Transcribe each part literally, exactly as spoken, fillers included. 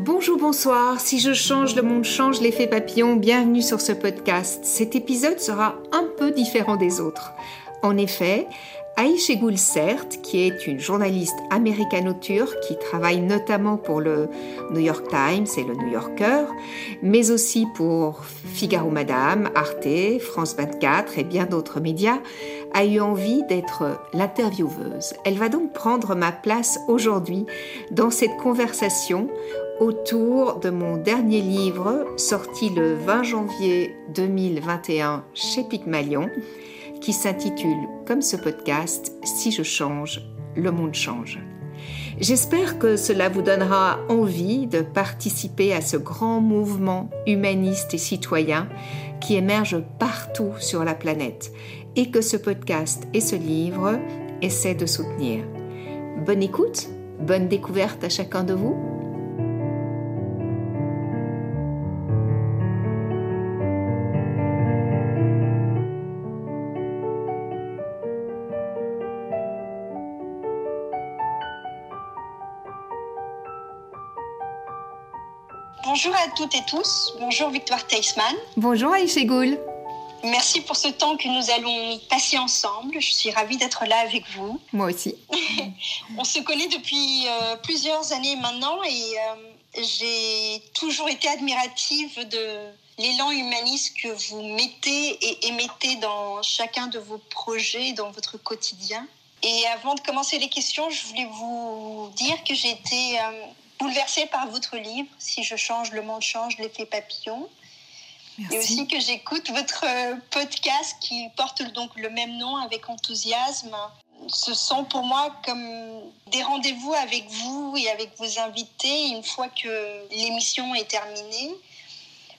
Bonjour, bonsoir, si je change, le monde change, l'effet papillon, bienvenue sur ce podcast. Cet épisode sera un peu différent des autres. En effet, Aïcha Goulcert, qui est une journaliste américano-turque qui travaille notamment pour le New York Times et le New Yorker, mais aussi pour Figaro Madame, Arte, France vingt-quatre et bien d'autres médias, a eu envie d'être l'intervieweuse. Elle va donc prendre ma place aujourd'hui dans cette conversation autour de mon dernier livre, sorti le vingt janvier deux mille vingt et un chez Pygmalion, qui s'intitule, comme ce podcast, « Si je change, le monde change ». J'espère que cela vous donnera envie de participer à ce grand mouvement humaniste et citoyen qui émerge partout sur la planète et que ce podcast et ce livre essaient de soutenir. Bonne écoute, bonne découverte à chacun de vous. Bonjour à toutes et tous, bonjour Victoire Teisman. Bonjour Aïcha Goul. Merci pour ce temps que nous allons passer ensemble, je suis ravie d'être là avec vous. Moi aussi. On se connaît depuis euh, plusieurs années maintenant et euh, j'ai toujours été admirative de l'élan humaniste que vous mettez et émettez dans chacun de vos projets, dans votre quotidien. Et avant de commencer les questions, je voulais vous dire que j'ai été... Euh, bouleversée par votre livre, Si je change, le monde change, l'effet papillon. Merci. Et aussi que j'écoute votre podcast qui porte donc le même nom avec enthousiasme. Ce sont pour moi comme des rendez-vous avec vous et avec vos invités une fois que l'émission est terminée.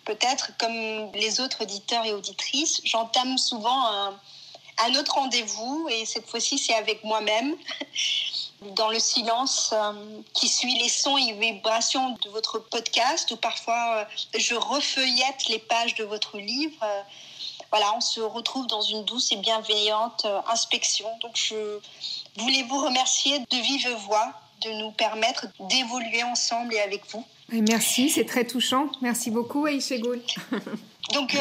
Peut-être comme les autres auditeurs et auditrices, j'entame souvent un, un autre rendez-vous et cette fois-ci c'est avec moi-même. Dans le silence euh, qui suit les sons et les vibrations de votre podcast, ou parfois euh, je refeuillette les pages de votre livre. Euh, voilà, on se retrouve dans une douce et bienveillante euh, inspection. Donc je voulais vous remercier de vive voix, de nous permettre d'évoluer ensemble et avec vous. Et merci, c'est très touchant. Merci beaucoup, Aïcha Goul. Donc euh,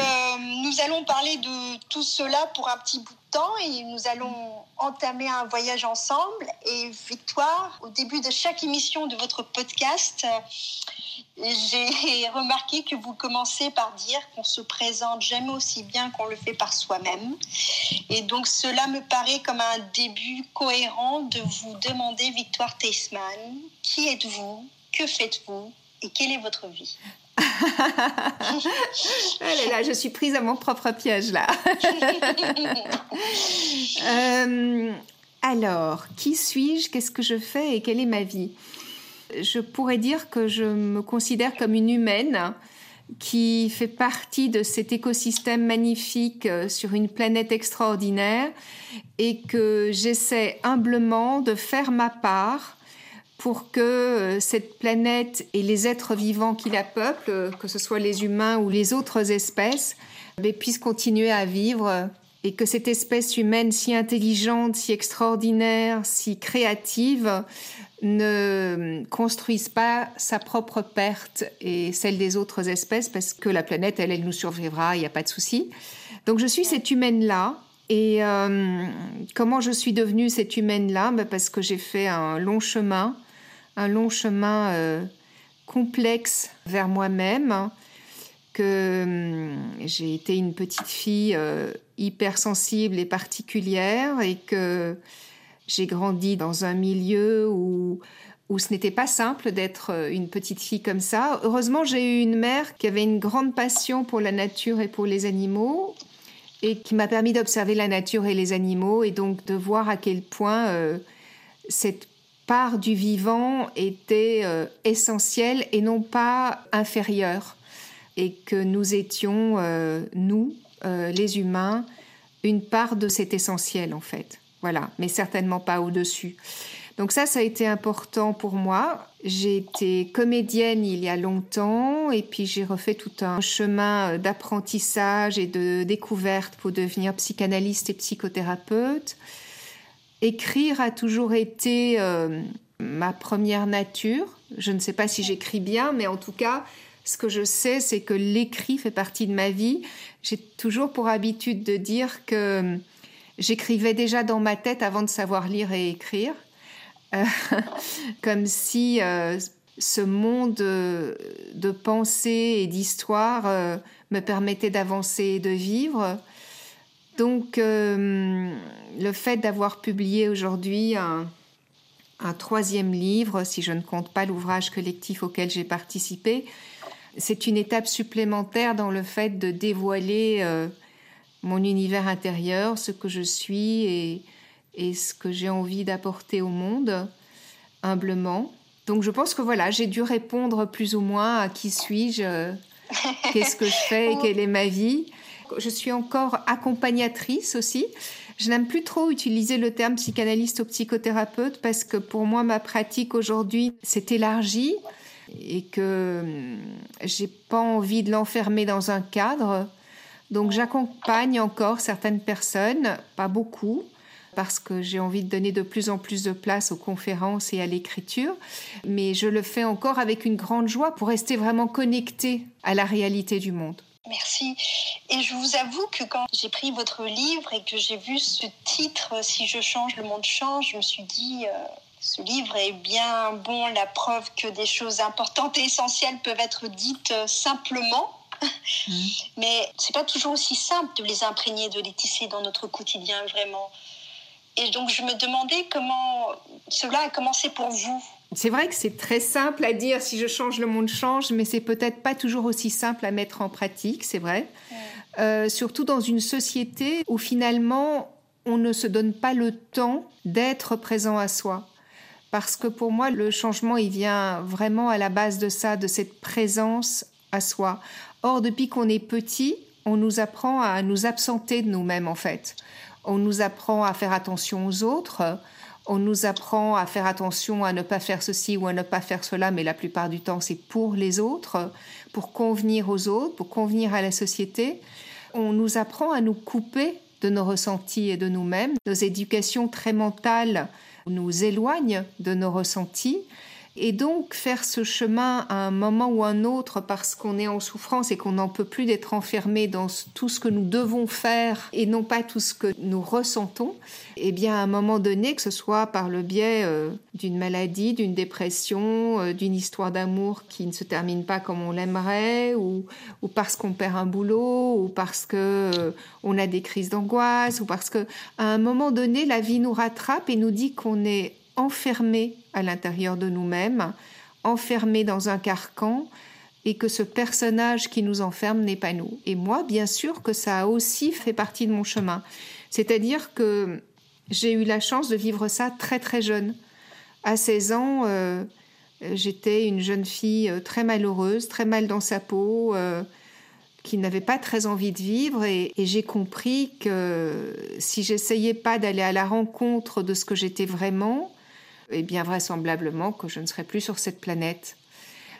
nous allons parler de tout cela pour un petit bout de temps et nous allons entamer un voyage ensemble. Et Victoire, au début de chaque émission de votre podcast, euh, j'ai remarqué que vous commencez par dire qu'on se présente jamais aussi bien qu'on le fait par soi-même. Et donc cela me paraît comme un début cohérent de vous demander, Victoire Teisman, qui êtes-vous, que faites-vous et quelle est votre vie ? Allez, là, je suis prise à mon propre piège là. euh, alors, qui suis-je, qu'est-ce que je fais et quelle est ma vie ? Je pourrais dire que je me considère comme une humaine qui fait partie de cet écosystème magnifique sur une planète extraordinaire et que j'essaie humblement de faire ma part pour que cette planète et les êtres vivants qui la peuplent, que ce soit les humains ou les autres espèces, puissent continuer à vivre et que cette espèce humaine si intelligente, si extraordinaire, si créative, ne construise pas sa propre perte et celle des autres espèces, parce que la planète, elle, elle nous survivra, il n'y a pas de souci. Donc je suis cette humaine-là. Et euh, comment je suis devenue cette humaine-là ? Bah parce que j'ai fait un long chemin. un long chemin euh, complexe vers moi-même, hein, que hum, j'ai été une petite fille euh, hypersensible et particulière et que j'ai grandi dans un milieu où, où ce n'était pas simple d'être une petite fille comme ça. Heureusement, j'ai eu une mère qui avait une grande passion pour la nature et pour les animaux et qui m'a permis d'observer la nature et les animaux et donc de voir à quel point euh, cette part du vivant était euh, essentielle et non pas inférieure, et que nous étions, euh, nous, euh, les humains, une part de cet essentiel en fait, voilà, mais certainement pas au-dessus. Donc ça, ça a été important pour moi. J'ai été comédienne il y a longtemps et puis j'ai refait tout un chemin d'apprentissage et de découverte pour devenir psychanalyste et psychothérapeute. Écrire a toujours été euh, ma première nature. Je ne sais pas si j'écris bien, mais en tout cas, ce que je sais, c'est que l'écrit fait partie de ma vie. J'ai toujours pour habitude de dire que j'écrivais déjà dans ma tête avant de savoir lire et écrire. Euh, comme si euh, ce monde de, de pensée et d'histoire euh, me permettait d'avancer et de vivre. Donc, euh, le fait d'avoir publié aujourd'hui un, un troisième livre, si je ne compte pas l'ouvrage collectif auquel j'ai participé, c'est une étape supplémentaire dans le fait de dévoiler euh, mon univers intérieur, ce que je suis et, et ce que j'ai envie d'apporter au monde, humblement. Donc je pense que voilà, j'ai dû répondre plus ou moins à qui suis-je, euh, qu'est-ce que je fais et quelle est ma vie. Je suis encore accompagnatrice aussi. Je n'aime plus trop utiliser le terme psychanalyste ou psychothérapeute parce que pour moi, ma pratique aujourd'hui s'est élargie et que j'ai pas envie de l'enfermer dans un cadre. Donc j'accompagne encore certaines personnes, pas beaucoup, parce que j'ai envie de donner de plus en plus de place aux conférences et à l'écriture, mais je le fais encore avec une grande joie pour rester vraiment connectée à la réalité du monde. Merci. Et je vous avoue que quand j'ai pris votre livre et que j'ai vu ce titre « Si je change, le monde change », je me suis dit... Euh... Ce livre est bien bon, la preuve que des choses importantes et essentielles peuvent être dites simplement. Mmh. Mais ce n'est pas toujours aussi simple de les imprégner, de les tisser dans notre quotidien, vraiment. Et donc, je me demandais comment cela a commencé pour vous. C'est vrai que c'est très simple à dire « si je change, le monde change », mais c'est peut-être pas toujours aussi simple à mettre en pratique, c'est vrai. Mmh. Euh, surtout dans une société où, finalement, on ne se donne pas le temps d'être présent à soi. Parce que pour moi, le changement, il vient vraiment à la base de ça, de cette présence à soi. Or, depuis qu'on est petit, on nous apprend à nous absenter de nous-mêmes, en fait. On nous apprend à faire attention aux autres. On nous apprend à faire attention à ne pas faire ceci ou à ne pas faire cela, mais la plupart du temps, c'est pour les autres, pour convenir aux autres, pour convenir à la société. On nous apprend à nous couper de nos ressentis et de nous-mêmes. Nos éducations très mentales nous éloignent de nos ressentis. Et donc, faire ce chemin à un moment ou un autre parce qu'on est en souffrance et qu'on n'en peut plus d'être enfermé dans tout ce que nous devons faire et non pas tout ce que nous ressentons, eh bien, à un moment donné, que ce soit par le biais euh, d'une maladie, d'une dépression, euh, d'une histoire d'amour qui ne se termine pas comme on l'aimerait ou, ou parce qu'on perd un boulot ou parce qu'on euh, a des crises d'angoisse ou parce qu'à un moment donné, la vie nous rattrape et nous dit qu'on est enfermés à l'intérieur de nous-mêmes, enfermés dans un carcan, et que ce personnage qui nous enferme n'est pas nous. Et moi, bien sûr que ça a aussi fait partie de mon chemin. C'est-à-dire que j'ai eu la chance de vivre ça très très jeune. À seize ans, euh, j'étais une jeune fille très malheureuse, très mal dans sa peau, euh, qui n'avait pas très envie de vivre et, et j'ai compris que si j'essayais pas d'aller à la rencontre de ce que j'étais vraiment, et bien vraisemblablement que je ne serais plus sur cette planète.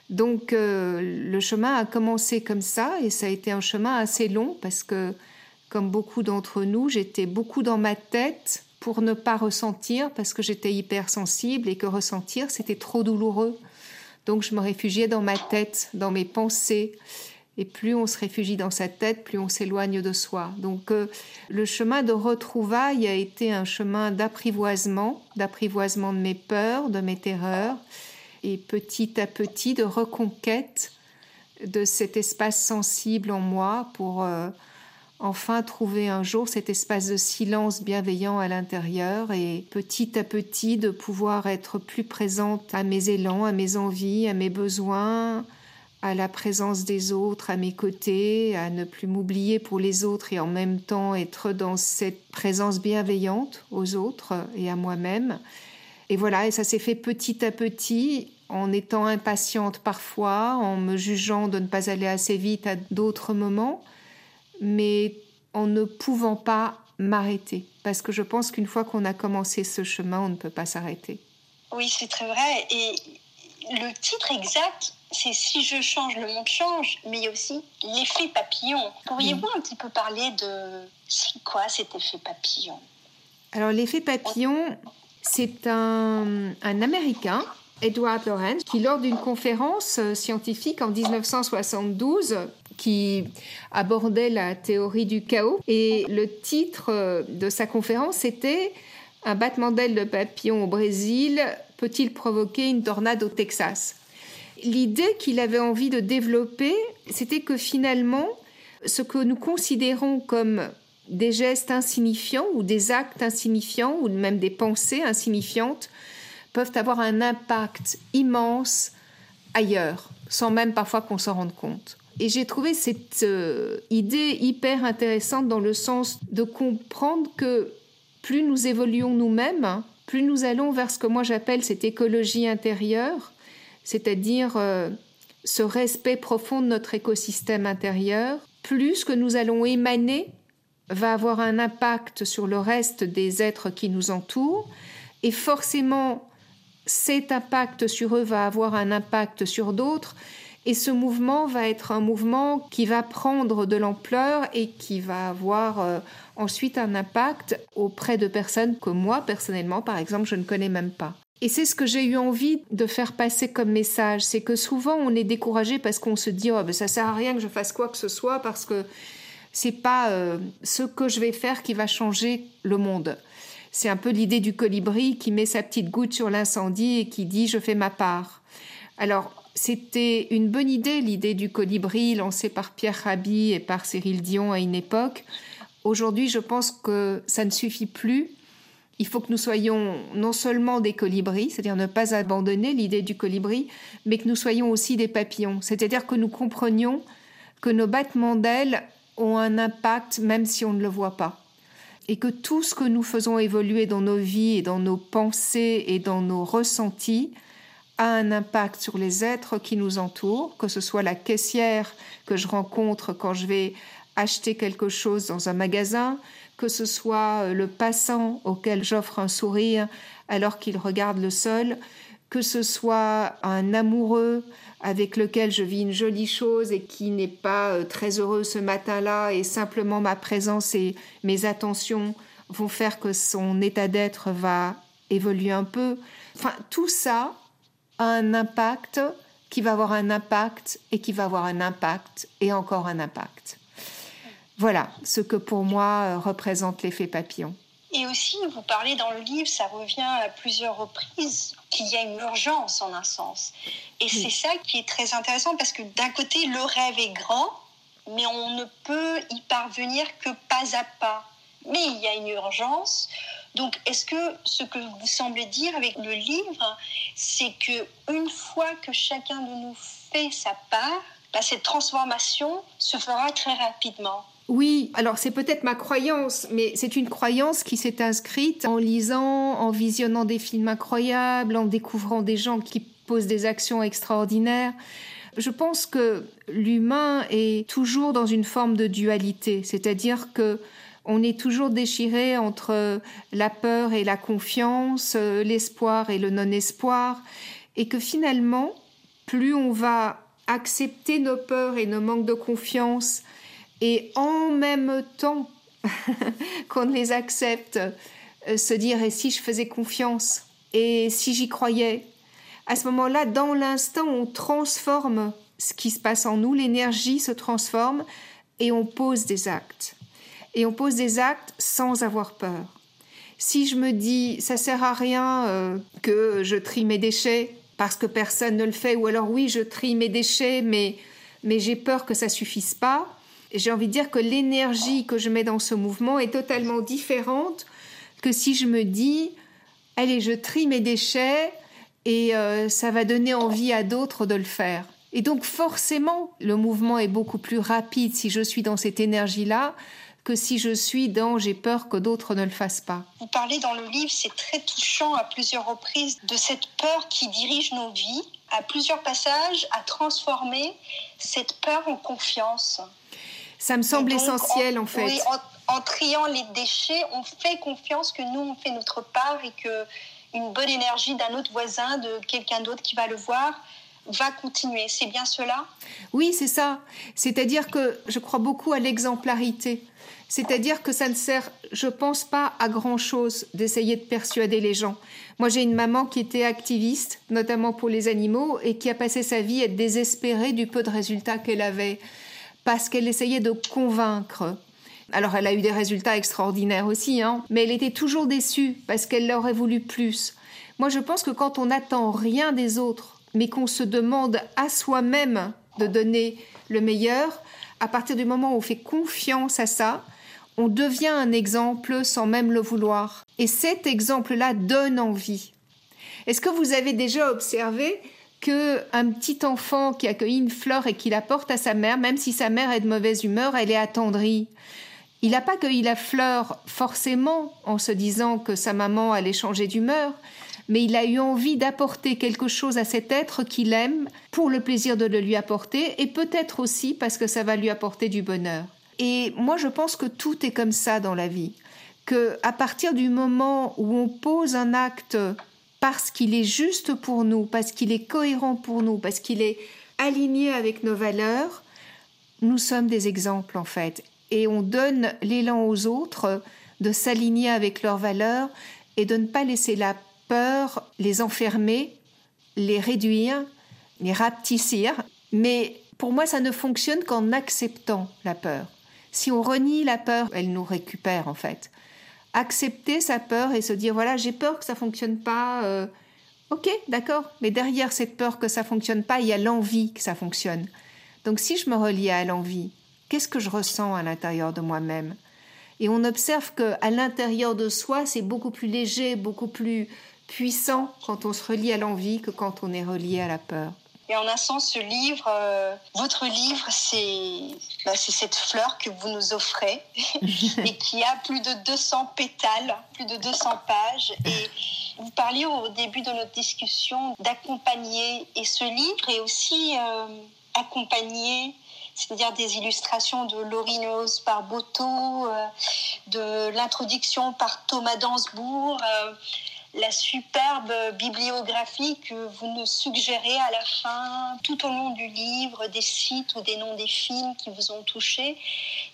Donc euh, le chemin a commencé comme ça et ça a été un chemin assez long parce que, comme beaucoup d'entre nous, j'étais beaucoup dans ma tête pour ne pas ressentir parce que j'étais hypersensible et que ressentir, c'était trop douloureux. Donc je me réfugiais dans ma tête, dans mes pensées. Et plus on se réfugie dans sa tête, plus on s'éloigne de soi. Donc euh, le chemin de retrouvailles a été un chemin d'apprivoisement, d'apprivoisement de mes peurs, de mes terreurs, et petit à petit de reconquête de cet espace sensible en moi pour euh, enfin trouver un jour cet espace de silence bienveillant à l'intérieur et petit à petit de pouvoir être plus présente à mes élans, à mes envies, à mes besoins, à la présence des autres à mes côtés, à ne plus m'oublier pour les autres et en même temps être dans cette présence bienveillante aux autres et à moi-même. Et voilà, et ça s'est fait petit à petit, en étant impatiente parfois, en me jugeant de ne pas aller assez vite à d'autres moments, mais en ne pouvant pas m'arrêter. Parce que je pense qu'une fois qu'on a commencé ce chemin, on ne peut pas s'arrêter. Oui, c'est très vrai. Et le titre exact... c'est « Si je change, le monde change », mais il y a aussi l'effet papillon. Pourriez-vous un petit peu parler de... c'est quoi cet effet papillon ? Alors l'effet papillon, C'est un, un Américain, Edward Lorenz, qui, lors d'une conférence scientifique en dix-neuf cent soixante-douze, qui abordait la théorie du chaos, et le titre de sa conférence était « Un battement d'aile de papillon au Brésil peut-il provoquer une tornade au Texas ?» L'idée qu'il avait envie de développer, c'était que finalement, ce que nous considérons comme des gestes insignifiants ou des actes insignifiants ou même des pensées insignifiantes peuvent avoir un impact immense ailleurs, sans même parfois qu'on s'en rende compte. Et j'ai trouvé cette euh, idée hyper intéressante dans le sens de comprendre que plus nous évoluons nous-mêmes, plus nous allons vers ce que moi j'appelle cette écologie intérieure, c'est-à-dire euh, ce respect profond de notre écosystème intérieur, plus ce que nous allons émaner va avoir un impact sur le reste des êtres qui nous entourent, et forcément cet impact sur eux va avoir un impact sur d'autres, et ce mouvement va être un mouvement qui va prendre de l'ampleur et qui va avoir euh, ensuite un impact auprès de personnes que moi, personnellement, par exemple, je ne connais même pas. Et c'est ce que j'ai eu envie de faire passer comme message, c'est que souvent on est découragé parce qu'on se dit « Oh, ben, ça sert à rien que je fasse quoi que ce soit parce que c'est pas euh, ce que je vais faire qui va changer le monde ». C'est un peu l'idée du colibri qui met sa petite goutte sur l'incendie et qui dit « Je fais ma part ». Alors, c'était une bonne idée, l'idée du colibri lancée par Pierre Rabhi et par Cyril Dion à une époque. Aujourd'hui, je pense que ça ne suffit plus. Il faut que nous soyons non seulement des colibris, c'est-à-dire ne pas abandonner l'idée du colibri, mais que nous soyons aussi des papillons. C'est-à-dire que nous comprenions que nos battements d'ailes ont un impact même si on ne le voit pas. Et que tout ce que nous faisons évoluer dans nos vies et dans nos pensées et dans nos ressentis a un impact sur les êtres qui nous entourent, que ce soit la caissière que je rencontre quand je vais acheter quelque chose dans un magasin, que ce soit le passant auquel j'offre un sourire alors qu'il regarde le sol, que ce soit un amoureux avec lequel je vis une jolie chose et qui n'est pas très heureux ce matin-là et simplement ma présence et mes attentions vont faire que son état d'être va évoluer un peu. Enfin, tout ça a un impact qui va avoir un impact et qui va avoir un impact et encore un impact. Voilà ce que pour moi représente l'effet papillon. Et aussi, vous parlez dans le livre, ça revient à plusieurs reprises, qu'il y a une urgence en un sens. Et oui. C'est ça qui est très intéressant parce que d'un côté, le rêve est grand, mais on ne peut y parvenir que pas à pas. Mais il y a une urgence. Donc, est-ce que ce que vous semblez dire avec le livre, c'est qu'une fois que chacun de nous fait sa part, bah, cette transformation se fera très rapidement? Oui, alors c'est peut-être ma croyance, mais c'est une croyance qui s'est inscrite en lisant, en visionnant des films incroyables, en découvrant des gens qui posent des actions extraordinaires. Je pense que l'humain est toujours dans une forme de dualité, c'est-à-dire que on est toujours déchiré entre la peur et la confiance, l'espoir et le non-espoir. Et que finalement, plus on va accepter nos peurs et nos manques de confiance, et en même temps qu'on les accepte, se dire « et si je faisais confiance ? Et si j'y croyais ?» À ce moment-là, dans l'instant, on transforme ce qui se passe en nous, l'énergie se transforme et on pose des actes. Et on pose des actes sans avoir peur. Si je me dis « ça sert à rien euh, que je trie mes déchets parce que personne ne le fait » ou alors « oui, je trie mes déchets, mais, mais j'ai peur que ça ne suffise pas », j'ai envie de dire que l'énergie que je mets dans ce mouvement est totalement différente que si je me dis « allez, je trie mes déchets et euh, ça va donner envie à d'autres de le faire ». Et donc forcément, le mouvement est beaucoup plus rapide si je suis dans cette énergie-là que si je suis dans « j'ai peur que d'autres ne le fassent pas ». Vous parlez dans le livre, c'est très touchant à plusieurs reprises, de cette peur qui dirige nos vies, à plusieurs passages, à transformer cette peur en confiance. Ça me semble donc essentiel en, en fait. Oui, en, en triant les déchets, on fait confiance que nous, on fait notre part et qu'une bonne énergie d'un autre voisin, de quelqu'un d'autre qui va le voir, va continuer. C'est bien cela ? Oui, c'est ça. C'est-à-dire que je crois beaucoup à l'exemplarité. C'est-à-dire que ça ne sert, je pense, pas à grand-chose d'essayer de persuader les gens. Moi, j'ai une maman qui était activiste, notamment pour les animaux, et qui a passé sa vie à être désespérée du peu de résultats qu'elle avait, parce qu'elle essayait de convaincre. Alors, elle a eu des résultats extraordinaires aussi, hein, mais elle était toujours déçue, parce qu'elle aurait voulu plus. Moi, je pense que quand on n'attend rien des autres, mais qu'on se demande à soi-même de donner le meilleur, à partir du moment où on fait confiance à ça, on devient un exemple sans même le vouloir. Et cet exemple-là donne envie. Est-ce que vous avez déjà observé qu'un petit enfant qui accueille une fleur et qui la porte à sa mère, même si sa mère est de mauvaise humeur, elle est attendrie ? Il n'a pas cueilli la fleur forcément en se disant que sa maman allait changer d'humeur, mais il a eu envie d'apporter quelque chose à cet être qu'il aime pour le plaisir de le lui apporter et peut-être aussi parce que ça va lui apporter du bonheur. Et moi, je pense que tout est comme ça dans la vie, qu'à partir du moment où on pose un acte parce qu'il est juste pour nous, parce qu'il est cohérent pour nous, parce qu'il est aligné avec nos valeurs, nous sommes des exemples en fait. Et on donne l'élan aux autres de s'aligner avec leurs valeurs et de ne pas laisser la peur les enfermer, les réduire, les rapetissir. Mais pour moi, ça ne fonctionne qu'en acceptant la peur. Si on renie la peur, elle nous récupère en fait. Accepter sa peur et se dire « voilà, j'ai peur que ça ne fonctionne pas euh, ». Ok, d'accord, mais derrière cette peur que ça ne fonctionne pas, il y a l'envie que ça fonctionne. Donc si je me relie à l'envie, qu'est-ce que je ressens à l'intérieur de moi-même ? Et on observe qu'à l'intérieur de soi, c'est beaucoup plus léger, beaucoup plus puissant quand on se relie à l'envie que quand on est relié à la peur. Et en un sens, ce livre, euh, votre livre, c'est, bah, c'est cette fleur que vous nous offrez et qui a plus de deux cents pétales, plus de deux cents pages. Et vous parliez au début de notre discussion d'accompagner et ce livre est aussi euh, accompagné... c'est-à-dire des illustrations de Lorine Barboteau, euh, de l'introduction par Thomas d'Ansembourg, euh, la superbe bibliographie que vous nous suggérez à la fin, tout au long du livre, des sites ou des noms des films qui vous ont touché.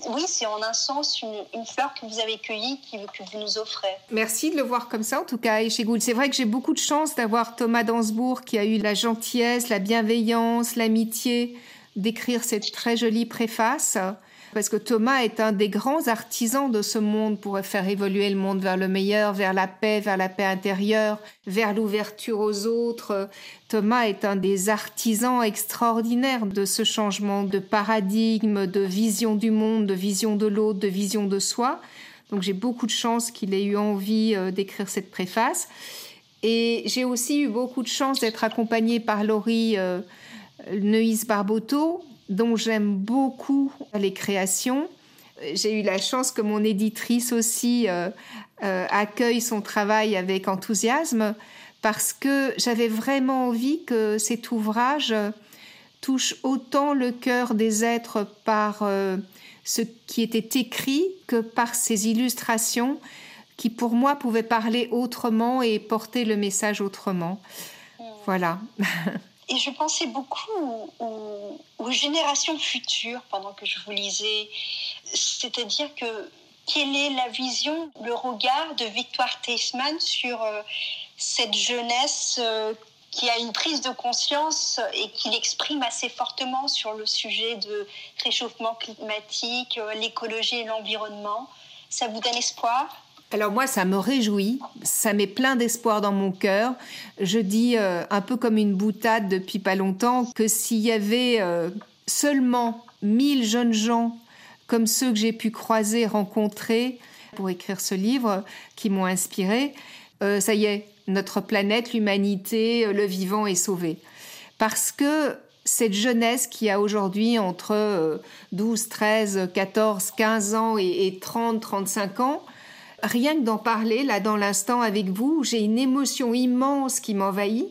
Oui, c'est en un sens une, une fleur que vous avez cueillie, qui, que vous nous offrez. Merci de le voir comme ça, en tout cas, Aïcha Goul. C'est vrai que j'ai beaucoup de chance d'avoir Thomas d'Ansembourg qui a eu la gentillesse, la bienveillance, l'amitié d'écrire cette très jolie préface, parce que Thomas est un des grands artisans de ce monde pour faire évoluer le monde vers le meilleur, vers la paix, vers la paix intérieure, vers l'ouverture aux autres. Thomas est un des artisans extraordinaires de ce changement de paradigme, de vision du monde, de vision de l'autre, de vision de soi. Donc j'ai beaucoup de chance qu'il ait eu envie d'écrire cette préface. Et j'ai aussi eu beaucoup de chance d'être accompagnée par Laurie euh, Lorine Barboteau, dont j'aime beaucoup les créations. J'ai eu la chance que mon éditrice aussi euh, euh, accueille son travail avec enthousiasme parce que j'avais vraiment envie que cet ouvrage touche autant le cœur des êtres par euh, ce qui était écrit que par ses illustrations qui, pour moi, pouvaient parler autrement et porter le message autrement. Mmh. Voilà. Et je pensais beaucoup aux, aux générations futures pendant que je vous lisais. C'est-à-dire que quelle est la vision, le regard de Victoire Teisman sur euh, cette jeunesse euh, qui a une prise de conscience et qui l'exprime assez fortement sur le sujet de réchauffement climatique, euh, l'écologie et l'environnement. Ça vous donne espoir ? Alors moi, ça me réjouit, ça met plein d'espoir dans mon cœur. Je dis euh, un peu comme une boutade depuis pas longtemps que s'il y avait euh, seulement mille jeunes gens comme ceux que j'ai pu croiser, rencontrer pour écrire ce livre, qui m'ont inspirée, euh, ça y est, notre planète, l'humanité, le vivant est sauvé. Parce que cette jeunesse qui a aujourd'hui entre douze, treize, quatorze, quinze ans et, et trente, trente-cinq ans, rien que d'en parler, là, dans l'instant avec vous, j'ai une émotion immense qui m'envahit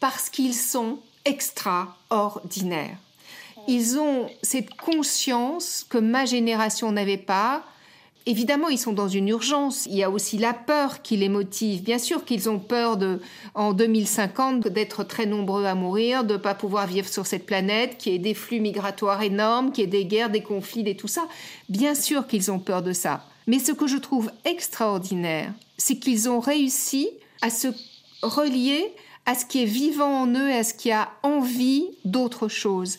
parce qu'ils sont extraordinaires. Ils ont cette conscience que ma génération n'avait pas Évidemment, ils sont dans une urgence. Il y a aussi la peur qui les motive. Bien sûr qu'ils ont peur de, en deux mille cinquante d'être très nombreux à mourir, de ne pas pouvoir vivre sur cette planète, qu'il y ait des flux migratoires énormes, qu'il y ait des guerres, des conflits, et tout ça. Bien sûr qu'ils ont peur de ça. Mais ce que je trouve extraordinaire, c'est qu'ils ont réussi à se relier à ce qui est vivant en eux, à ce qui a envie d'autre chose.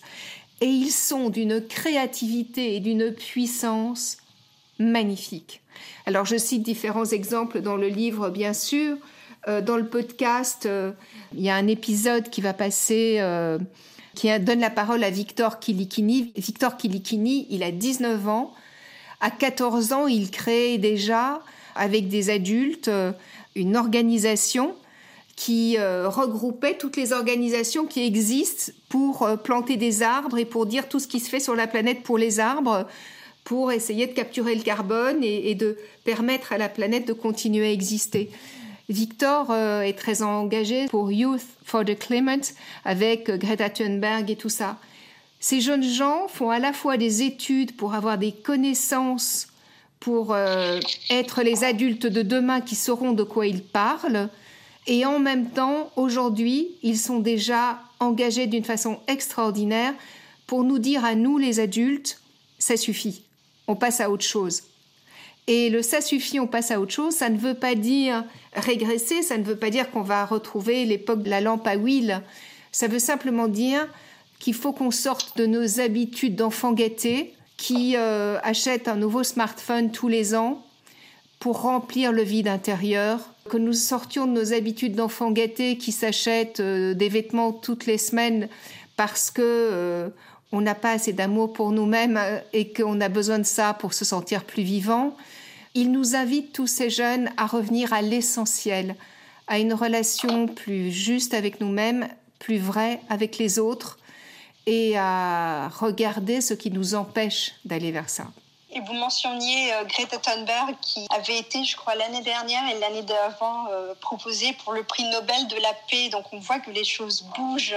Et ils sont d'une créativité et d'une puissance magnifique. Alors, je cite différents exemples dans le livre, bien sûr. Euh, dans le podcast, euh, il y a un épisode qui va passer, euh, qui donne la parole à Victor Kilikini. Victor Kilikini, il a dix-neuf ans. À quatorze ans, il crée déjà, avec des adultes, euh, une organisation qui euh, regroupait toutes les organisations qui existent pour euh, planter des arbres et pour dire tout ce qui se fait sur la planète pour les arbres, pour essayer de capturer le carbone et, et de permettre à la planète de continuer à exister. Victor euh, est très engagé pour Youth for the Climate avec Greta Thunberg et tout ça. Ces jeunes gens font à la fois des études pour avoir des connaissances, pour euh, être les adultes de demain qui sauront de quoi ils parlent. Et en même temps, aujourd'hui, ils sont déjà engagés d'une façon extraordinaire pour nous dire à nous, les adultes, ça suffit, on passe à autre chose. Et le ça suffit, on passe à autre chose, ça ne veut pas dire régresser, ça ne veut pas dire qu'on va retrouver l'époque de la lampe à huile. Ça veut simplement dire qu'il faut qu'on sorte de nos habitudes d'enfants gâtés qui euh, achètent un nouveau smartphone tous les ans pour remplir le vide intérieur, que nous sortions de nos habitudes d'enfants gâtés qui s'achètent euh, des vêtements toutes les semaines parce que euh, on n'a pas assez d'amour pour nous-mêmes et qu'on a besoin de ça pour se sentir plus vivant. Il nous invite, tous ces jeunes, à revenir à l'essentiel, à une relation plus juste avec nous-mêmes, plus vraie avec les autres et à regarder ce qui nous empêche d'aller vers ça. Et vous mentionniez euh, Greta Thunberg qui avait été, je crois, l'année dernière et l'année d'avant euh, proposée pour le prix Nobel de la paix. Donc on voit que les choses bougent.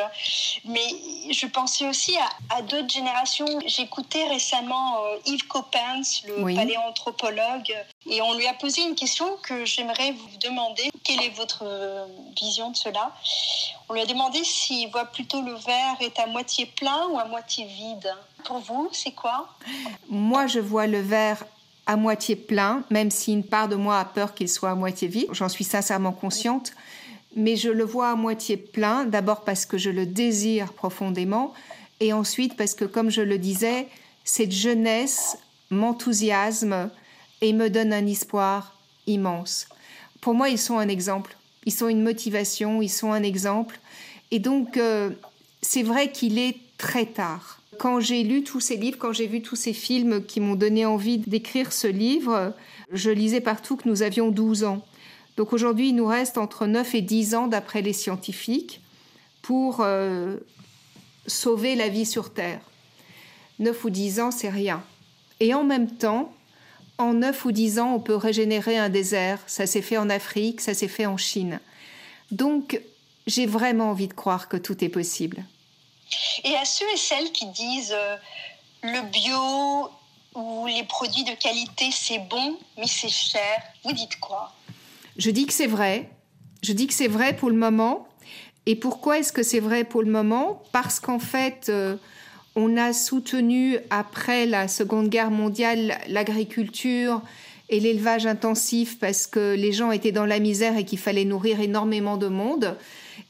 Mais je pensais aussi à, à d'autres générations. J'écoutais récemment euh, Yves Coppens, le oui. paléanthropologue, et on lui a posé une question que j'aimerais vous demander. Quelle est votre vision de cela ? On lui a demandé s'il voit plutôt le verre est à moitié plein ou à moitié vide. Pour vous, c'est quoi ? Moi, je vois le verre à moitié plein, même si une part de moi a peur qu'il soit à moitié vide. J'en suis sincèrement consciente, mais je le vois à moitié plein, d'abord parce que je le désire profondément, et ensuite parce que, comme je le disais, cette jeunesse m'enthousiasme et me donne un espoir immense. Pour moi, ils sont un exemple. Ils sont une motivation, ils sont un exemple. Et donc, euh, c'est vrai qu'il est très tard. Quand j'ai lu tous ces livres, quand j'ai vu tous ces films qui m'ont donné envie d'écrire ce livre, je lisais partout que nous avions douze ans. Donc aujourd'hui, il nous reste entre neuf et dix ans, d'après les scientifiques, pour euh, sauver la vie sur Terre. neuf ou dix ans, c'est rien. Et en même temps, en neuf ou dix ans, on peut régénérer un désert. Ça s'est fait en Afrique, ça s'est fait en Chine. Donc, j'ai vraiment envie de croire que tout est possible. Et à ceux et celles qui disent euh, le bio ou les produits de qualité, c'est bon, mais c'est cher, vous dites quoi ? Je dis que c'est vrai. Je dis que c'est vrai pour le moment. Et pourquoi est-ce que c'est vrai pour le moment ? Parce qu'en fait, euh, on a soutenu, après la Seconde Guerre mondiale, l'agriculture et l'élevage intensif parce que les gens étaient dans la misère et qu'il fallait nourrir énormément de monde.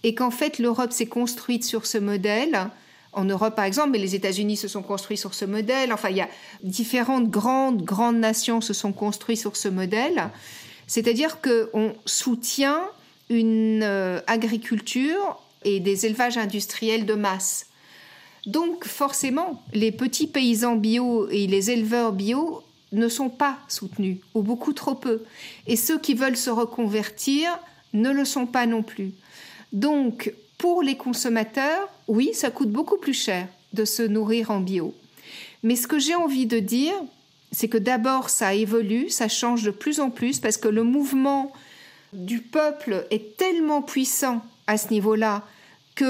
Et qu'en fait, l'Europe s'est construite sur ce modèle. En Europe, par exemple, mais les États-Unis se sont construits sur ce modèle. Enfin, il y a différentes grandes, grandes nations se sont construites sur ce modèle. C'est-à-dire qu'on soutient une agriculture et des élevages industriels de masse. Donc, forcément, les petits paysans bio et les éleveurs bio ne sont pas soutenus, ou beaucoup trop peu. Et ceux qui veulent se reconvertir ne le sont pas non plus. Donc, pour les consommateurs, oui, ça coûte beaucoup plus cher de se nourrir en bio. Mais ce que j'ai envie de dire, c'est que d'abord, ça évolue, ça change de plus en plus, parce que le mouvement du peuple est tellement puissant à ce niveau-là qu'à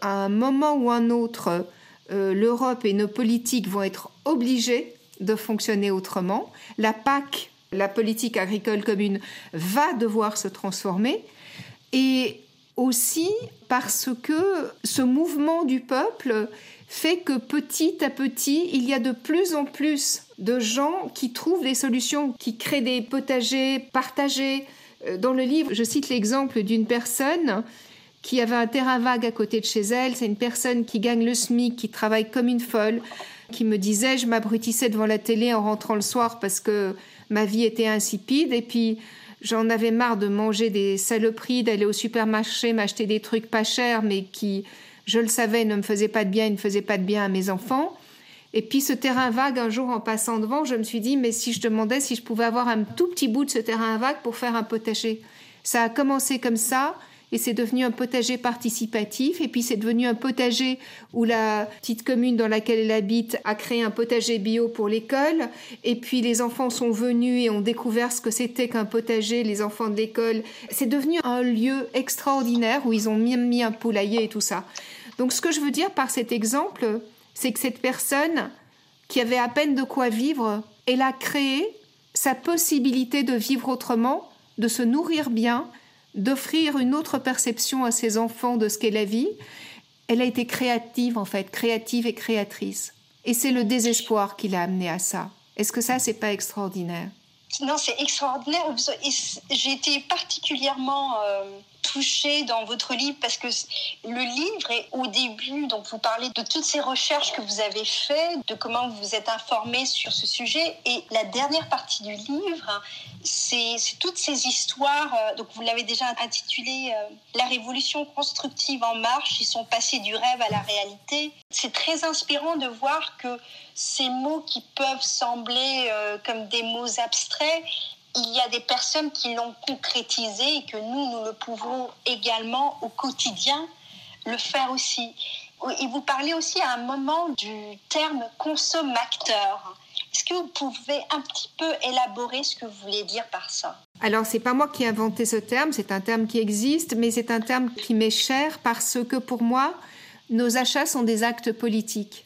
un moment ou un autre, euh, l'Europe et nos politiques vont être obligées de fonctionner autrement. La P A C la politique agricole commune va devoir se transformer, et aussi parce que ce mouvement du peuple fait que petit à petit, il y a de plus en plus de gens qui trouvent des solutions, qui créent des potagers partagés. Dans le livre, je cite l'exemple d'une personne qui avait un terrain vague à côté de chez elle. C'est une personne qui gagne le SMIC, qui travaille comme une folle, qui me disait « je m'abrutissais devant la télé en rentrant le soir parce que ma vie était insipide et puis j'en avais marre de manger des saloperies, d'aller au supermarché, m'acheter des trucs pas chers mais qui... je le savais, ne me faisait pas de bien, il ne faisait pas de bien à mes enfants. » Et puis ce terrain vague, un jour en passant devant, je me suis dit, mais si je demandais si je pouvais avoir un tout petit bout de ce terrain vague pour faire un potager. Ça a commencé comme ça et c'est devenu un potager participatif. Et puis c'est devenu un potager où la petite commune dans laquelle elle habite a créé un potager bio pour l'école. Et puis les enfants sont venus et ont découvert ce que c'était qu'un potager, les enfants de l'école. C'est devenu un lieu extraordinaire où ils ont même mis un poulailler et tout ça. Donc ce que je veux dire par cet exemple, c'est que cette personne qui avait à peine de quoi vivre, elle a créé sa possibilité de vivre autrement, de se nourrir bien, d'offrir une autre perception à ses enfants de ce qu'est la vie. Elle a été créative en fait, créative et créatrice. Et c'est le désespoir qui l'a amenée à ça. Est-ce que ça, c'est pas extraordinaire ? Non, c'est extraordinaire. J'ai été particulièrement euh, touchée dans votre livre parce que le livre est au début, donc vous parlez de toutes ces recherches que vous avez faites, de comment vous vous êtes informée sur ce sujet, et la dernière partie du livre, c'est, c'est toutes ces histoires, euh, donc vous l'avez déjà intitulé euh, « La révolution constructive en marche, ils sont passés du rêve à la réalité ». C'est très inspirant de voir que ces mots qui peuvent sembler euh, comme des mots abstraits, il y a des personnes qui l'ont concrétisé et que nous, nous le pouvons également au quotidien le faire aussi. Et vous parlez aussi à un moment du terme « consommateur ». Est-ce que vous pouvez un petit peu élaborer ce que vous voulez dire par ça ? Alors, ce n'est pas moi qui ai inventé ce terme, c'est un terme qui existe, mais c'est un terme qui m'est cher parce que pour moi, nos achats sont des actes politiques.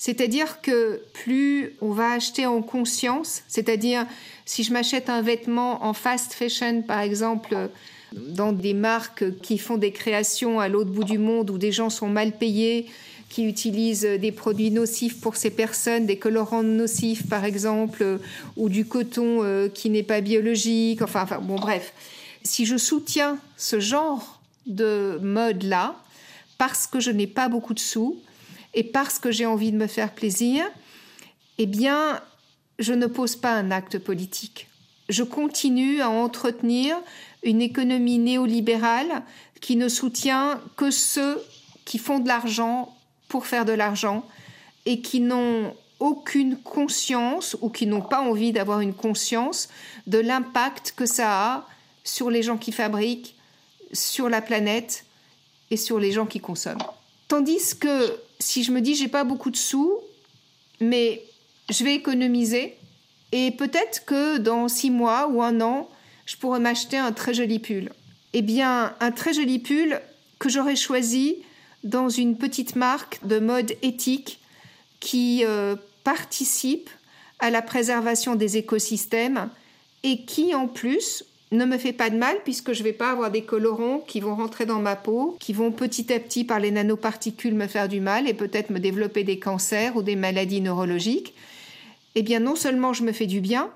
C'est-à-dire que plus on va acheter en conscience, c'est-à-dire si je m'achète un vêtement en fast fashion, par exemple, dans des marques qui font des créations à l'autre bout du monde où des gens sont mal payés, qui utilisent des produits nocifs pour ces personnes, des colorants nocifs, par exemple, ou du coton qui n'est pas biologique, enfin, enfin bon, bref. Si je soutiens ce genre de mode-là, parce que je n'ai pas beaucoup de sous, et parce que j'ai envie de me faire plaisir, eh bien, je ne pose pas un acte politique. Je continue à entretenir une économie néolibérale qui ne soutient que ceux qui font de l'argent pour faire de l'argent et qui n'ont aucune conscience ou qui n'ont pas envie d'avoir une conscience de l'impact que ça a sur les gens qui fabriquent, sur la planète et sur les gens qui consomment. Tandis que si je me dis « j'ai pas beaucoup de sous, mais je vais économiser et peut-être que dans six mois ou un an, je pourrais m'acheter un très joli pull ». Eh bien, un très joli pull que j'aurais choisi dans une petite marque de mode éthique qui euh, participe à la préservation des écosystèmes et qui, en plus, ne me fait pas de mal puisque je ne vais pas avoir des colorants qui vont rentrer dans ma peau, qui vont petit à petit par les nanoparticules me faire du mal et peut-être me développer des cancers ou des maladies neurologiques. Eh bien, non seulement je me fais du bien,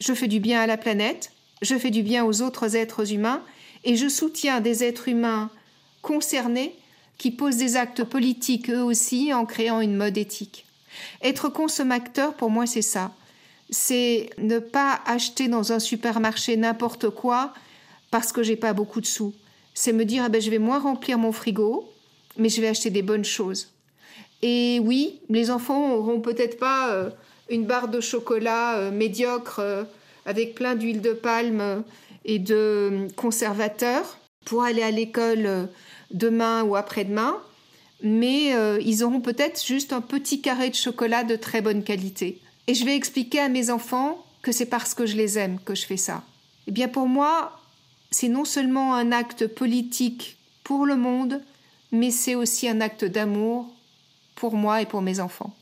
je fais du bien à la planète, je fais du bien aux autres êtres humains et je soutiens des êtres humains concernés qui posent des actes politiques eux aussi en créant une mode éthique. Être consommateur, pour moi, c'est ça. C'est ne pas acheter dans un supermarché n'importe quoi parce que j'ai pas beaucoup de sous. C'est me dire, eh ben, je vais moins remplir mon frigo, mais je vais acheter des bonnes choses. Et oui, les enfants auront peut-être pas euh, une barre de chocolat euh, médiocre euh, avec plein d'huile de palme euh, et de euh, conservateurs pour aller à l'école euh, demain ou après-demain, mais euh, ils auront peut-être juste un petit carré de chocolat de très bonne qualité. Et je vais expliquer à mes enfants que c'est parce que je les aime que je fais ça. Eh bien, pour moi, c'est non seulement un acte politique pour le monde, mais c'est aussi un acte d'amour pour moi et pour mes enfants.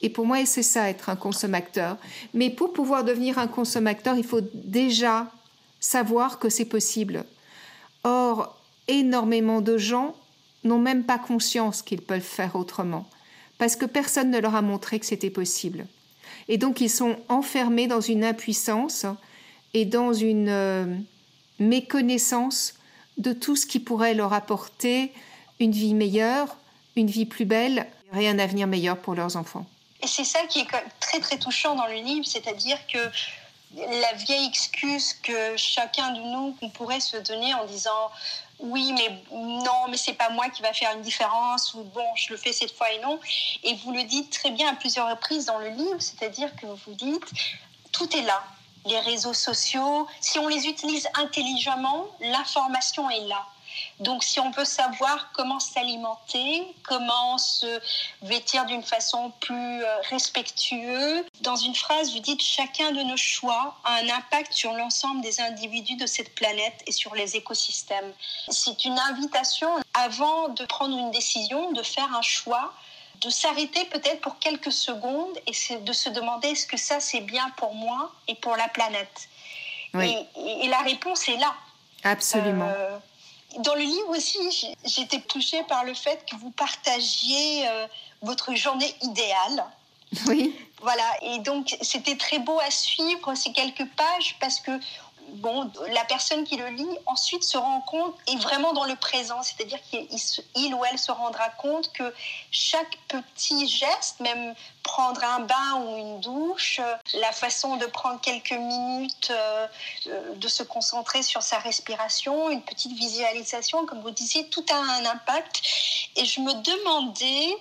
Et pour moi, c'est ça, être un consommateur. Mais pour pouvoir devenir un consommateur, il faut déjà savoir que c'est possible. Or, énormément de gens n'ont même pas conscience qu'ils peuvent faire autrement, parce que personne ne leur a montré que c'était possible. Et donc, ils sont enfermés dans une impuissance et dans une euh, méconnaissance de tout ce qui pourrait leur apporter une vie meilleure, une vie plus belle et un avenir meilleur pour leurs enfants. Et c'est ça qui est très, très touchant dans le livre, c'est-à-dire que la vieille excuse que chacun de nous qu'on pourrait se donner en disant « oui, mais non, mais c'est pas moi qui va faire une différence » ou « bon, je le fais cette fois et non ». Et vous le dites très bien à plusieurs reprises dans le livre, c'est-à-dire que vous dites « tout est là, les réseaux sociaux, si on les utilise intelligemment, l'information est là ». Donc, si on peut savoir comment s'alimenter, comment se vêtir d'une façon plus respectueuse. Dans une phrase, vous dites « Chacun de nos choix a un impact sur l'ensemble des individus de cette planète et sur les écosystèmes. » C'est une invitation, avant de prendre une décision, de faire un choix, de s'arrêter peut-être pour quelques secondes et de se demander « Est-ce que ça, c'est bien pour moi et pour la planète ?» Oui. Et, et la réponse est là. Absolument. Euh, Dans le livre aussi, j'étais touchée par le fait que vous partagiez euh, votre journée idéale. Oui. Voilà, et donc c'était très beau à suivre ces quelques pages parce que bon, la personne qui le lit ensuite se rend compte, et vraiment dans le présent, c'est-à-dire qu'il ou elle se rendra compte que chaque petit geste, même prendre un bain ou une douche, la façon de prendre quelques minutes, euh, de se concentrer sur sa respiration, une petite visualisation, comme vous disiez, tout a un impact. Et je me demandais...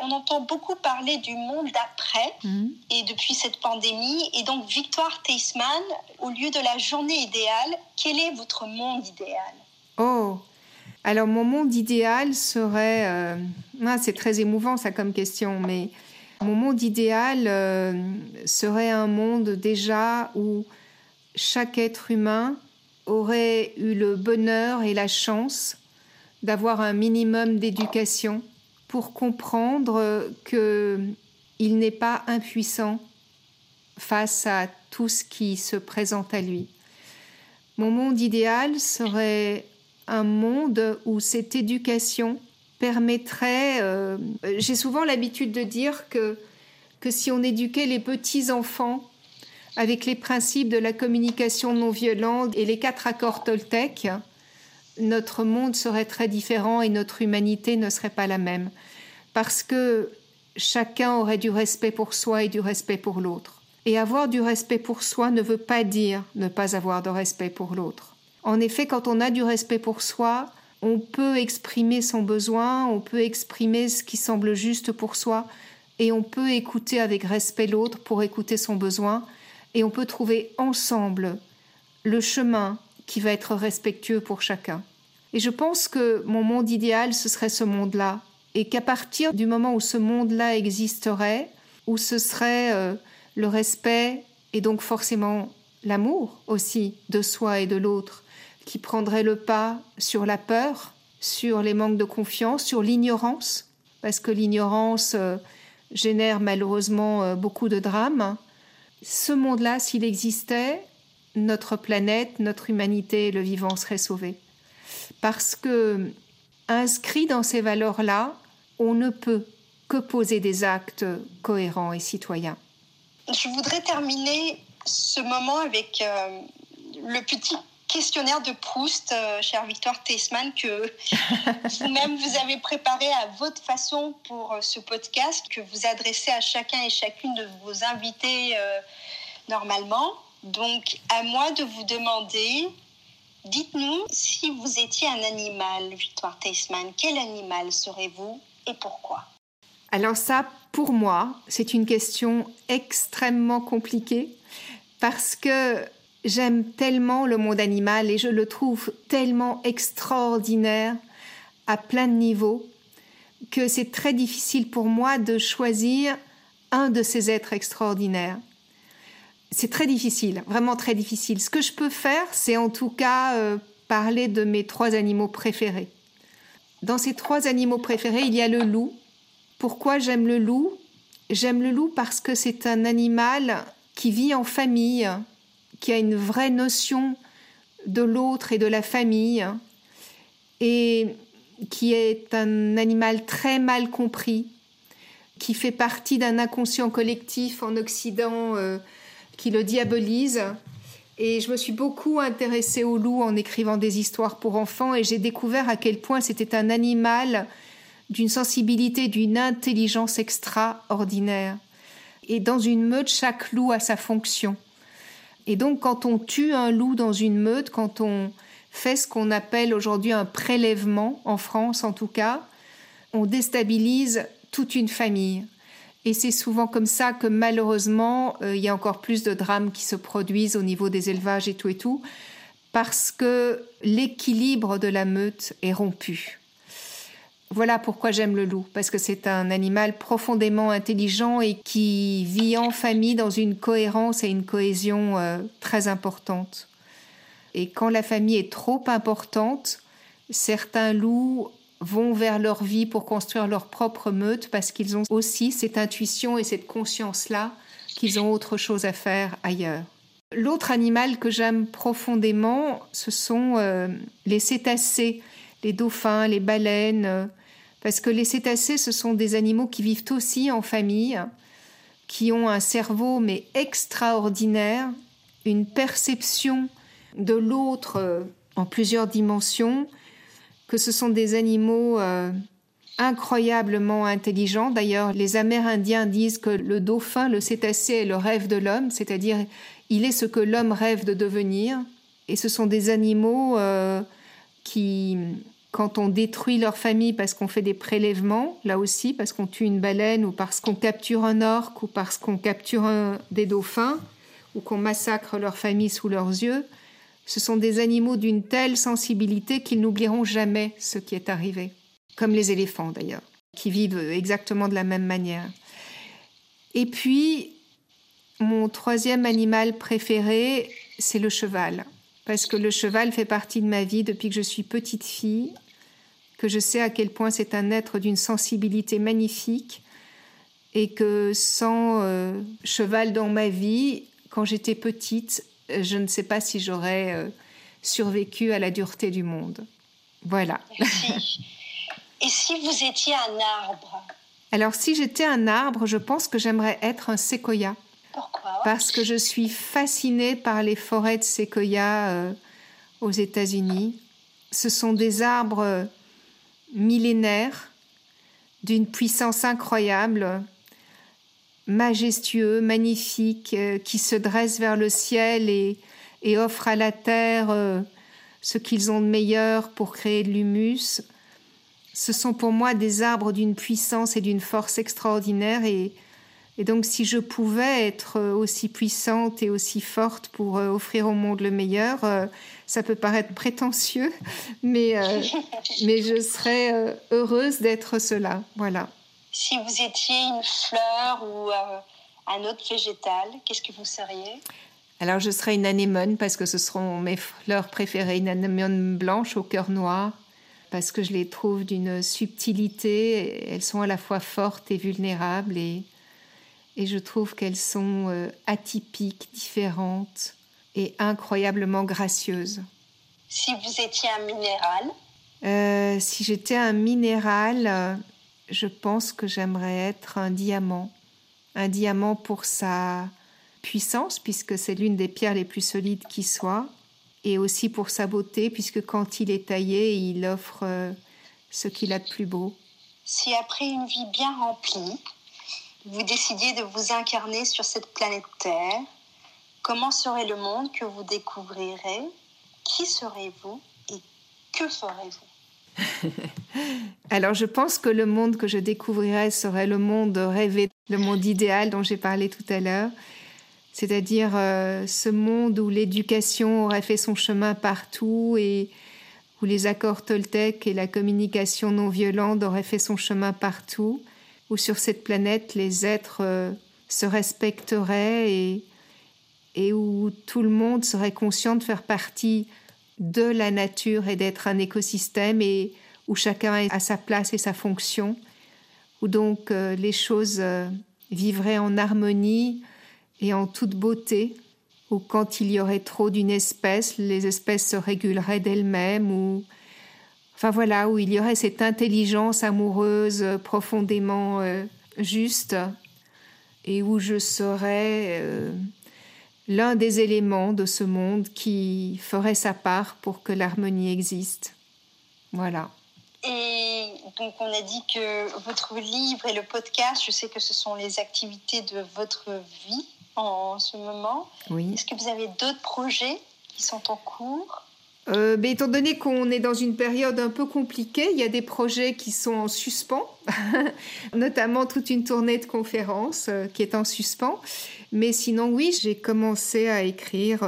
On entend beaucoup parler du monde d'après, mmh. et depuis cette pandémie. Et donc, Victoire Teisman, au lieu de la journée idéale, quel est votre monde idéal ? Oh, alors mon monde idéal serait... Euh... Ah, c'est très émouvant ça comme question, mais mon monde idéal euh, serait un monde déjà où chaque être humain aurait eu le bonheur et la chance d'avoir un minimum d'éducation pour comprendre qu'il n'est pas impuissant face à tout ce qui se présente à lui. Mon monde idéal serait un monde où cette éducation permettrait... Euh, j'ai souvent l'habitude de dire que, que si on éduquait les petits-enfants avec les principes de la communication non violente et les quatre accords Toltec, notre monde serait très différent et notre humanité ne serait pas la même. Parce que chacun aurait du respect pour soi et du respect pour l'autre. Et avoir du respect pour soi ne veut pas dire ne pas avoir de respect pour l'autre. En effet, quand on a du respect pour soi, on peut exprimer son besoin, on peut exprimer ce qui semble juste pour soi, et on peut écouter avec respect l'autre pour écouter son besoin, et on peut trouver ensemble le chemin qui va être respectueux pour chacun. Et je pense que mon monde idéal, ce serait ce monde-là. Et qu'à partir du moment où ce monde-là existerait, où ce serait euh, le respect et donc forcément l'amour aussi de soi et de l'autre, qui prendrait le pas sur la peur, sur les manques de confiance, sur l'ignorance, parce que l'ignorance euh, génère malheureusement euh, beaucoup de drames. Ce monde-là, s'il existait, notre planète, notre humanité, le vivant serait sauvé. Parce que, inscrit dans ces valeurs-là, on ne peut que poser des actes cohérents et citoyens. Je voudrais terminer ce moment avec euh, le petit questionnaire de Proust, euh, chère Victoire Teisman, que vous-même vous avez préparé à votre façon pour euh, ce podcast, que vous adressez à chacun et chacune de vos invités euh, normalement. Donc, à moi de vous demander, dites-nous si vous étiez un animal, Victoire Teisman, quel animal serez-vous et pourquoi ? Alors ça, pour moi, c'est une question extrêmement compliquée parce que j'aime tellement le monde animal et je le trouve tellement extraordinaire à plein de niveaux que c'est très difficile pour moi de choisir un de ces êtres extraordinaires. C'est très difficile, vraiment très difficile. Ce que je peux faire, c'est en tout cas euh, parler de mes trois animaux préférés. Dans ces trois animaux préférés, il y a le loup. Pourquoi j'aime le loup ? J'aime le loup parce que c'est un animal qui vit en famille, qui a une vraie notion de l'autre et de la famille, et qui est un animal très mal compris, qui fait partie d'un inconscient collectif en Occident euh, qui le diabolise. Et je me suis beaucoup intéressée au loup en écrivant des histoires pour enfants, et j'ai découvert à quel point c'était un animal d'une sensibilité, d'une intelligence extraordinaire. Et dans une meute, chaque loup a sa fonction. Et donc, quand on tue un loup dans une meute, quand on fait ce qu'on appelle aujourd'hui un prélèvement, en France en tout cas, on déstabilise toute une famille. Et c'est souvent comme ça que malheureusement, euh, il y a encore plus de drames qui se produisent au niveau des élevages et tout et tout, parce que l'équilibre de la meute est rompu. Voilà pourquoi j'aime le loup, parce que c'est un animal profondément intelligent et qui vit en famille dans une cohérence et une cohésion euh, très importante. Et quand la famille est trop importante, certains loups vont vers leur vie pour construire leur propre meute parce qu'ils ont aussi cette intuition et cette conscience-là qu'ils ont autre chose à faire ailleurs. L'autre animal que j'aime profondément, ce sont euh, les cétacés, les dauphins, les baleines, euh, parce que les cétacés, ce sont des animaux qui vivent aussi en famille, qui ont un cerveau mais extraordinaire, une perception de l'autre euh, en plusieurs dimensions, que ce sont des animaux euh, incroyablement intelligents. D'ailleurs, les Amérindiens disent que le dauphin, le cétacé, est le rêve de l'homme, c'est-à-dire il est ce que l'homme rêve de devenir. Et ce sont des animaux euh, qui, quand on détruit leur famille parce qu'on fait des prélèvements, là aussi, parce qu'on tue une baleine ou parce qu'on capture un orque ou parce qu'on capture un, des dauphins ou qu'on massacre leur famille sous leurs yeux, ce sont des animaux d'une telle sensibilité qu'ils n'oublieront jamais ce qui est arrivé. Comme les éléphants d'ailleurs, qui vivent exactement de la même manière. Et puis, mon troisième animal préféré, c'est le cheval. Parce que le cheval fait partie de ma vie depuis que je suis petite fille, que je sais à quel point c'est un être d'une sensibilité magnifique, et que sans euh, cheval dans ma vie, quand j'étais petite, je ne sais pas si j'aurais euh, survécu à la dureté du monde. Voilà. Merci. Et si vous étiez un arbre ? Alors, si j'étais un arbre, je pense que j'aimerais être un séquoia. Pourquoi ? Parce que je suis fascinée par les forêts de séquoia euh, aux États-Unis. Ce sont des arbres euh, millénaires, d'une puissance incroyable, majestueux, magnifique, euh, qui se dresse vers le ciel et, et offre à la terre euh, ce qu'ils ont de meilleur pour créer de l'humus. Ce sont pour moi des arbres d'une puissance et d'une force extraordinaire. Et, et donc, si je pouvais être aussi puissante et aussi forte pour euh, offrir au monde le meilleur, euh, ça peut paraître prétentieux, mais, euh, mais je serais euh, heureuse d'être cela. Voilà. Si vous étiez une fleur ou euh, un autre végétal, qu'est-ce que vous seriez ? Alors, je serais une anémone parce que ce seront mes fleurs préférées, une anémone blanche au cœur noir, parce que je les trouve d'une subtilité. Elles sont à la fois fortes et vulnérables, et, et je trouve qu'elles sont euh, atypiques, différentes et incroyablement gracieuses. Si vous étiez un minéral ? euh, Si j'étais un minéral... Euh, Je pense que j'aimerais être un diamant. Un diamant pour sa puissance, puisque c'est l'une des pierres les plus solides qui soit, et aussi pour sa beauté, puisque quand il est taillé, il offre euh, ce qu'il a de plus beau. Si après une vie bien remplie, vous décidiez de vous incarner sur cette planète Terre, comment serait le monde que vous découvrirez ? Qui serez-vous et que ferez-vous ? Alors, je pense que le monde que je découvrirais serait le monde rêvé, le monde idéal dont j'ai parlé tout à l'heure, c'est-à-dire euh, ce monde où l'éducation aurait fait son chemin partout et où les accords Toltec et la communication non violente auraient fait son chemin partout, où sur cette planète, les êtres euh, se respecteraient et, et où tout le monde serait conscient de faire partie de la nature et d'être un écosystème, et où chacun a sa place et sa fonction, où donc euh, les choses euh, vivrait en harmonie et en toute beauté, ou quand il y aurait trop d'une espèce, les espèces se réguleraient d'elles-mêmes, ou enfin voilà, où il y aurait cette intelligence amoureuse profondément euh, juste, et où je serais euh, l'un des éléments de ce monde qui ferait sa part pour que l'harmonie existe. Voilà. Et donc on a dit que votre livre et le podcast, je sais que ce sont les activités de votre vie en ce moment. Oui. Est-ce que vous avez d'autres projets qui sont en cours ? euh, mais étant donné qu'on est dans une période un peu compliquée, il y a des projets qui sont en suspens, notamment toute une tournée de conférences qui est en suspens. Mais sinon, oui, j'ai commencé à écrire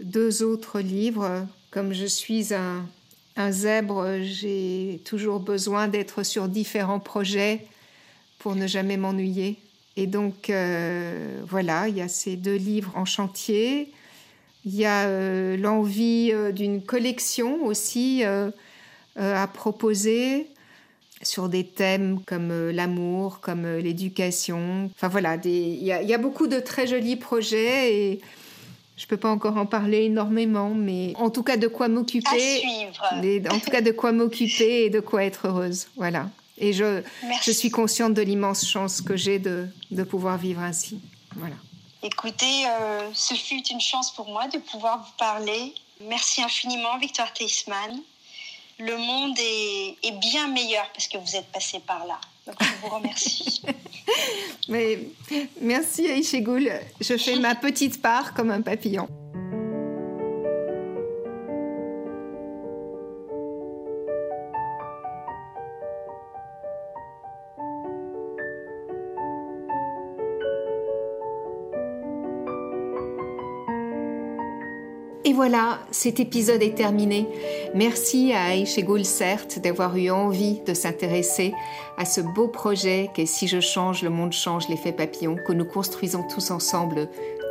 deux autres livres. Comme je suis un... Un zèbre, j'ai toujours besoin d'être sur différents projets pour ne jamais m'ennuyer. Et donc, euh, voilà, il y a ces deux livres en chantier. Il y a euh, l'envie euh, d'une collection aussi euh, euh, à proposer sur des thèmes comme euh, l'amour, comme euh, l'éducation. Enfin voilà, des, il y a, il y a beaucoup de très jolis projets et... Je ne peux pas encore en parler énormément, mais en tout cas de quoi m'occuper, les, en tout cas de quoi m'occuper et de quoi être heureuse, voilà. Et je, je suis consciente de l'immense chance que j'ai de, de pouvoir vivre ainsi, voilà. Écoutez, euh, ce fut une chance pour moi de pouvoir vous parler. Merci infiniment, Victoire Teisman. Le monde est, est bien meilleur parce que vous êtes passée par là. Donc, je vous remercie. Mais, merci Aïcha Goul. Je fais ma petite part comme un papillon. Et voilà, cet épisode est terminé. Merci à Aïcha Goulcert d'avoir eu envie de s'intéresser à ce beau projet qu'est « Si je change, le monde change, l'effet papillon » que nous construisons tous ensemble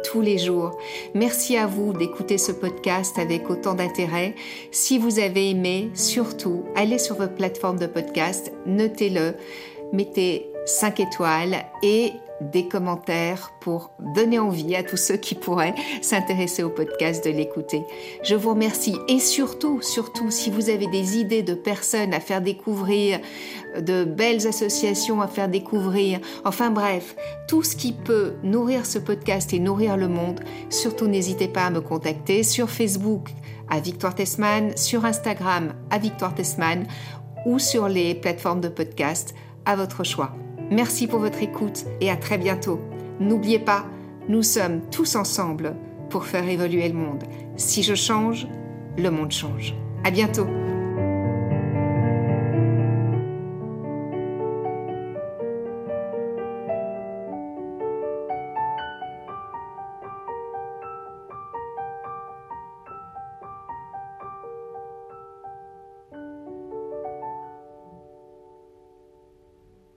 tous les jours. Merci à vous d'écouter ce podcast avec autant d'intérêt. Si vous avez aimé, surtout, allez sur votre plateforme de podcast, notez-le, mettez cinq étoiles et... des commentaires pour donner envie à tous ceux qui pourraient s'intéresser au podcast de l'écouter. Je vous remercie et surtout, surtout, si vous avez des idées de personnes à faire découvrir, de belles associations à faire découvrir, enfin bref, tout ce qui peut nourrir ce podcast et nourrir le monde, surtout n'hésitez pas à me contacter sur Facebook à Victoire Teisman, sur Instagram à Victoire Teisman ou sur les plateformes de podcast à votre choix. Merci pour votre écoute et à très bientôt. N'oubliez pas, nous sommes tous ensemble pour faire évoluer le monde. Si je change, le monde change. À bientôt.